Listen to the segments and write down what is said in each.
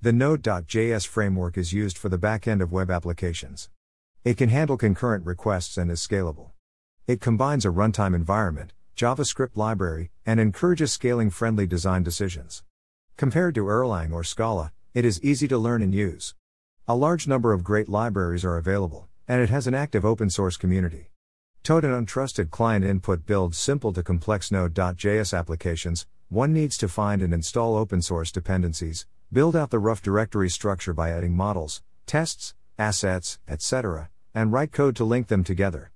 The Node.js framework is used for the backend of web applications. It can handle concurrent requests and is scalable. It combines a runtime environment, JavaScript library, and encourages scaling-friendly design decisions. Compared to Erlang or Scala, it is easy to learn and use. A large number of great libraries are available, and it has an active open-source community. Toad and untrusted client input builds simple to complex Node.js applications. One needs to find and install open-source dependencies, build out the rough directory structure by adding models, tests, assets, etc., and write code to link them together.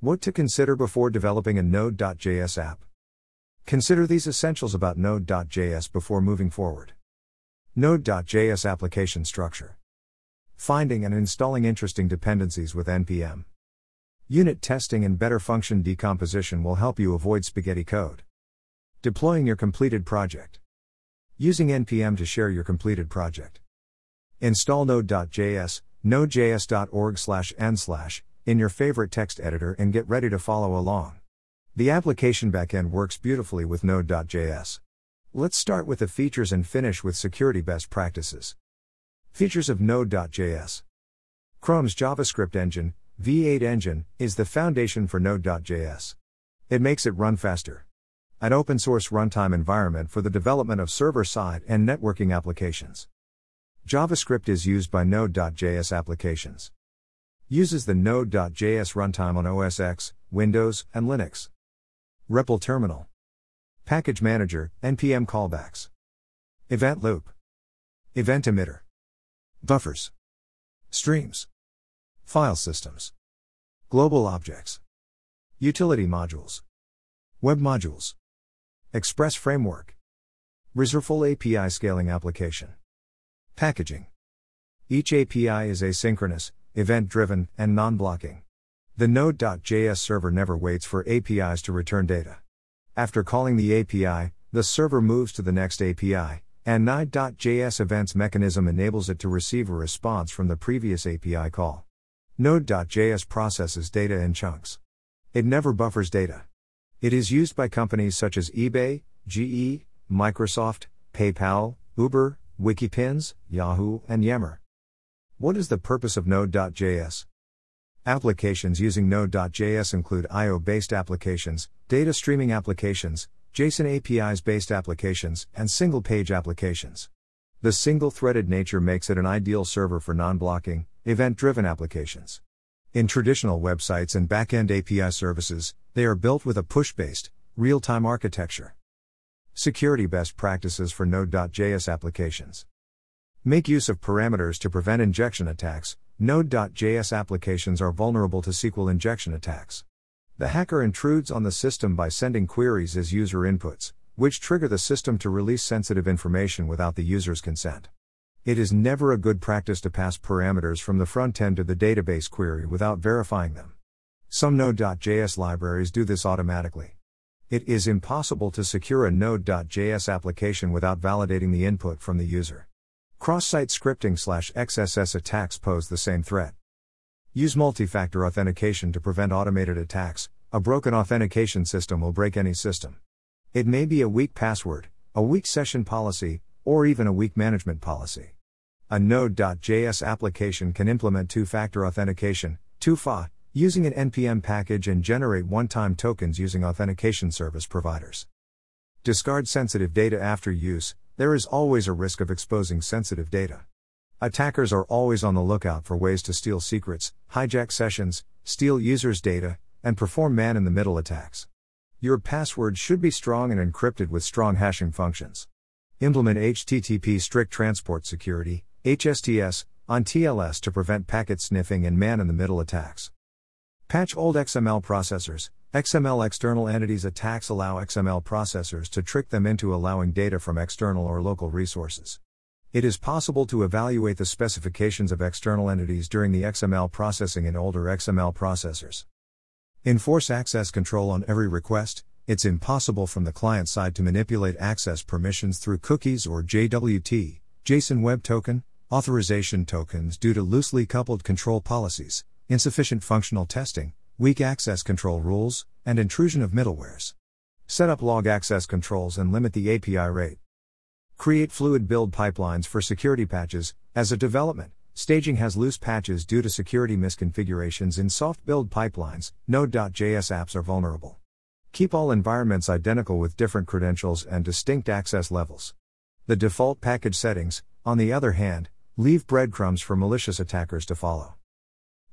What to consider before developing a Node.js app? Consider these essentials about Node.js before moving forward. Node.js application structure. Finding and installing interesting dependencies with NPM. Unit testing and better function decomposition will help you avoid spaghetti code. Deploying your completed project. Using NPM to share your completed project. Install Node.js, nodejs.org/n/ in your favorite text editor and get ready to follow along. The application backend works beautifully with Node.js. Let's start with the features and finish with security best practices. Features of Node.js. Chrome's JavaScript engine, V8 engine, is the foundation for Node.js. It makes it run faster. An open-source runtime environment for the development of server-side and networking applications. JavaScript is used by Node.js applications. Uses the Node.js runtime on OS X, Windows, and Linux. REPL terminal. Package manager, NPM callbacks. Event loop. Event emitter. Buffers. Streams. File systems. Global objects. Utility modules. Web modules. Express framework. RESTful API scaling application. Packaging. Each API is asynchronous, event-driven, and non-blocking. The Node.js server never waits for APIs to return data. After calling the API, the server moves to the next API, and Node.js events mechanism enables it to receive a response from the previous API call. Node.js processes data in chunks. It never buffers data. It is used by companies such as eBay, GE, Microsoft, PayPal, Uber, Wikipins, Yahoo, and Yammer. What is the purpose of Node.js? Applications using Node.js include IO-based applications, data streaming applications, JSON APIs-based applications, and single-page applications. The single-threaded nature makes it an ideal server for non-blocking, event-driven applications. In traditional websites and back-end API services, they are built with a push-based, real-time architecture. Security best practices for Node.js applications. Make use of parameters to prevent injection attacks. Node.js applications are vulnerable to SQL injection attacks. The hacker intrudes on the system by sending queries as user inputs, which trigger the system to release sensitive information without the user's consent. It is never a good practice to pass parameters from the front end to the database query without verifying them. Some Node.js libraries do this automatically. It is impossible to secure a Node.js application without validating the input from the user. Cross-site scripting/XSS attacks pose the same threat. Use multi-factor authentication to prevent automated attacks. A broken authentication system will break any system. It may be a weak password, a weak session policy, or even a weak management policy. A Node.js application can implement 2-factor authentication, 2FA, using an NPM package and generate one-time tokens using authentication service providers. Discard sensitive data after use. There is always a risk of exposing sensitive data. Attackers are always on the lookout for ways to steal secrets, hijack sessions, steal users' data, and perform man-in-the-middle attacks. Your password should be strong and encrypted with strong hashing functions. Implement HTTP strict transport security, HSTS, on TLS to prevent packet sniffing and man-in-the-middle attacks. Patch old XML processors. XML external entities attacks allow XML processors to trick them into allowing data from external or local resources. It is possible to evaluate the specifications of external entities during the XML processing in older XML processors. Enforce access control on every request. It's impossible from the client side to manipulate access permissions through cookies or JWT, JSON Web Token, authorization tokens due to loosely coupled control policies, insufficient functional testing, weak access control rules, and intrusion of middlewares. Set up log access controls and limit the API rate. Create fluid build pipelines for security patches. As a development, staging has loose patches due to security misconfigurations in soft build pipelines. Node.js apps are vulnerable. Keep all environments identical with different credentials and distinct access levels. The default package settings, on the other hand, leave breadcrumbs for malicious attackers to follow.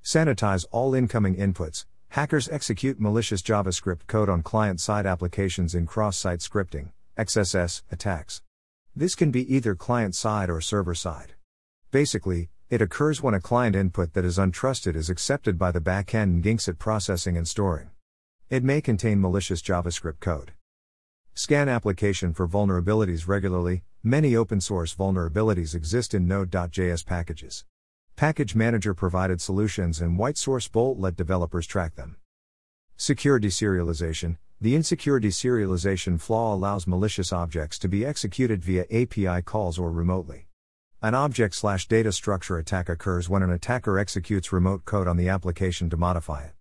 Sanitize all incoming inputs. Hackers execute malicious JavaScript code on client-side applications in cross-site scripting, XSS, attacks. This can be either client-side or server-side. Basically, it occurs when a client input that is untrusted is accepted by the backend and ginks it processing and storing. It may contain malicious JavaScript code. Scan application for vulnerabilities regularly. Many open-source vulnerabilities exist in Node.js packages. Package Manager provided solutions and white source bolt let developers track them. Security serialization. The insecurity serialization flaw allows malicious objects to be executed via API calls or remotely. An object/data structure attack occurs when an attacker executes remote code on the application to modify it.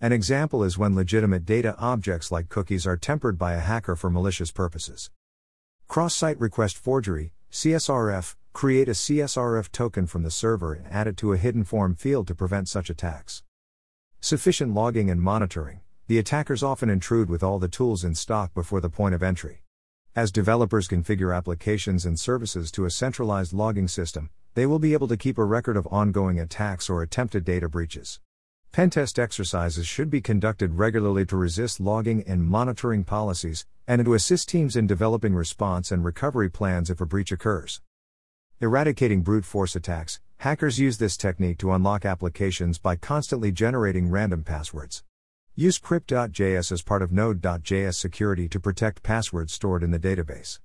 An example is when legitimate data objects like cookies are tempered by a hacker for malicious purposes. Cross-site request forgery, CSRF. Create a CSRF token from the server and add it to a hidden form field to prevent such attacks. Sufficient logging and monitoring. The attackers often intrude with all the tools in stock before the point of entry. As developers configure applications and services to a centralized logging system, they will be able to keep a record of ongoing attacks or attempted data breaches. Pentest exercises should be conducted regularly to resist logging and monitoring policies, and to assist teams in developing response and recovery plans if a breach occurs. Eradicating brute force attacks. Hackers use this technique to unlock applications by constantly generating random passwords. Use crypt.js as part of Node.js security to protect passwords stored in the database.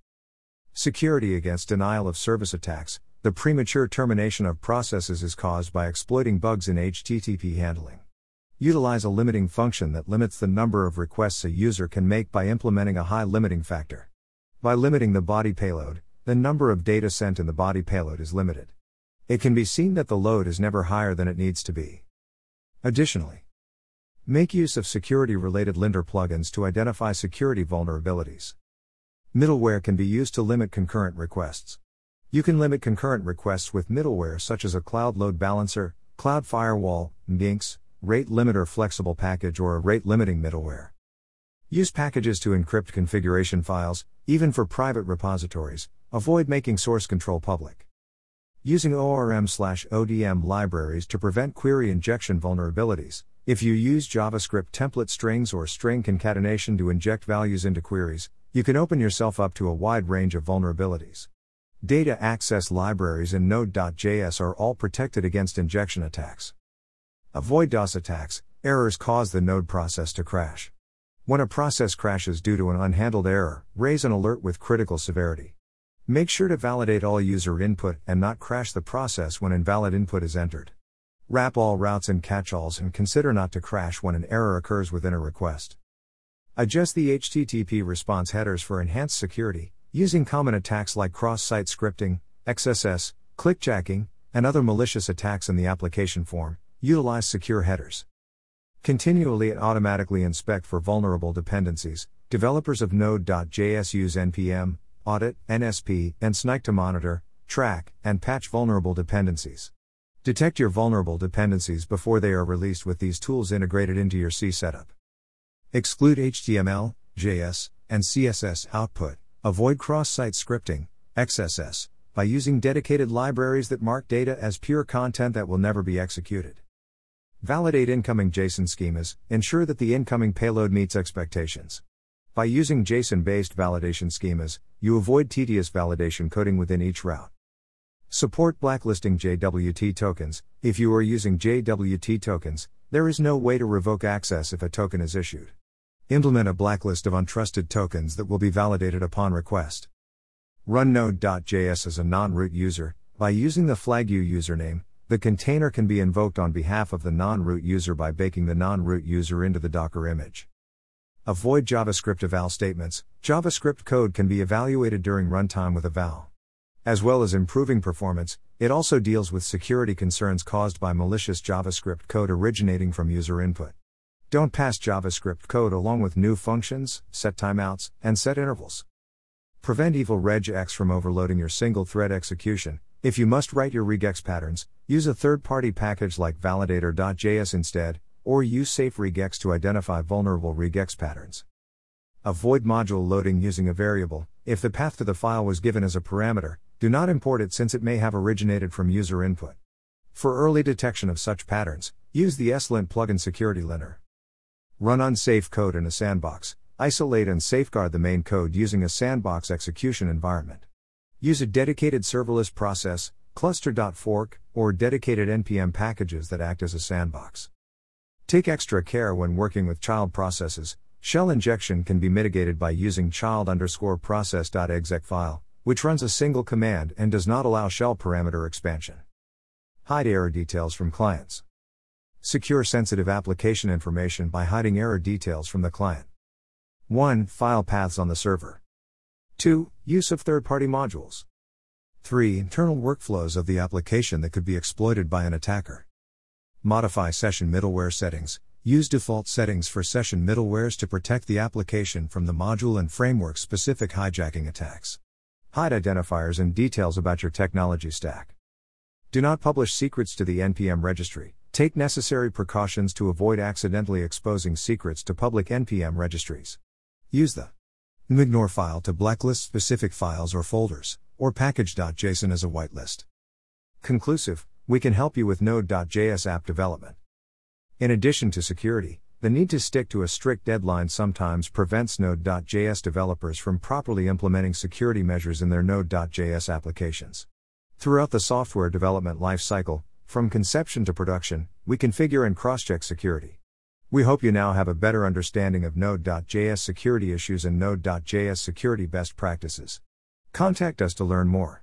Security against denial of service attacks. The premature termination of processes is caused by exploiting bugs in HTTP handling. Utilize a limiting function that limits the number of requests a user can make by implementing a high limiting factor. By limiting the body payload, the number of data sent in the body payload is limited. It can be seen that the load is never higher than it needs to be. Additionally, make use of security-related linter plugins to identify security vulnerabilities. Middleware can be used to limit concurrent requests. You can limit concurrent requests with middleware such as a cloud load balancer, cloud firewall, ginks, rate limiter flexible package, or a rate limiting middleware. Use packages to encrypt configuration files, even for private repositories. Avoid making source control public. Using ORM/ODM libraries to prevent query injection vulnerabilities. If you use JavaScript template strings or string concatenation to inject values into queries, you can open yourself up to a wide range of vulnerabilities. Data access libraries in Node.js are all protected against injection attacks. Avoid DOS attacks. Errors cause the Node process to crash. When a process crashes due to an unhandled error, raise an alert with critical severity. Make sure to validate all user input and not crash the process when invalid input is entered. Wrap all routes in catchalls and consider not to crash when an error occurs within a request. Adjust the HTTP response headers for enhanced security, using common attacks like cross-site scripting, XSS, clickjacking, and other malicious attacks in the application form. Utilize secure headers. Continually and automatically inspect for vulnerable dependencies. Developers of Node.js use NPM, audit, NSP, and Snyk to monitor, track, and patch vulnerable dependencies. Detect your vulnerable dependencies before they are released with these tools integrated into your C setup. Exclude HTML, JS, and CSS output. Avoid cross-site scripting, XSS, by using dedicated libraries that mark data as pure content that will never be executed. Validate incoming JSON schemas. Ensure that the incoming payload meets expectations. By using JSON-based validation schemas, you avoid tedious validation coding within each route. Support blacklisting JWT tokens. If you are using JWT tokens, there is no way to revoke access if a token is issued. Implement a blacklist of untrusted tokens that will be validated upon request. Run Node.js as a non-root user. By using the flagu username, the container can be invoked on behalf of the non-root user by baking the non-root user into the Docker image. Avoid JavaScript eval statements. JavaScript code can be evaluated during runtime with eval. As well as improving performance, it also deals with security concerns caused by malicious JavaScript code originating from user input. Don't pass JavaScript code along with new functions, set timeouts, and set intervals. Prevent evil regex from overloading your single-thread execution. If you must write your regex patterns, use a third-party package like validator.js instead, or use safe regex to identify vulnerable regex patterns. Avoid module loading using a variable. If the path to the file was given as a parameter, do not import it since it may have originated from user input. For early detection of such patterns, use the ESLint plugin security linter. Run unsafe code in a sandbox. Isolate and safeguard the main code using a sandbox execution environment. Use a dedicated serverless process, cluster.fork, or dedicated NPM packages that act as a sandbox. Take extra care when working with child processes. Shell injection can be mitigated by using child_process.exec file, which runs a single command and does not allow shell parameter expansion. Hide error details from clients. Secure sensitive application information by hiding error details from the client. 1. File paths on the server. 2. Use of third-party modules. 3. Internal workflows of the application that could be exploited by an attacker. Modify session middleware settings. Use default settings for session middlewares to protect the application from the module and framework-specific hijacking attacks. Hide identifiers and details about your technology stack. Do not publish secrets to the NPM registry. Take necessary precautions to avoid accidentally exposing secrets to public NPM registries. Use the ignore file to blacklist specific files or folders, or package.json as a whitelist. Conclusive, we can help you with Node.js app development. In addition to security, the need to stick to a strict deadline sometimes prevents Node.js developers from properly implementing security measures in their Node.js applications. Throughout the software development lifecycle, from conception to production, we configure and cross-check security. We hope you now have a better understanding of Node.js security issues and Node.js security best practices. Contact us to learn more.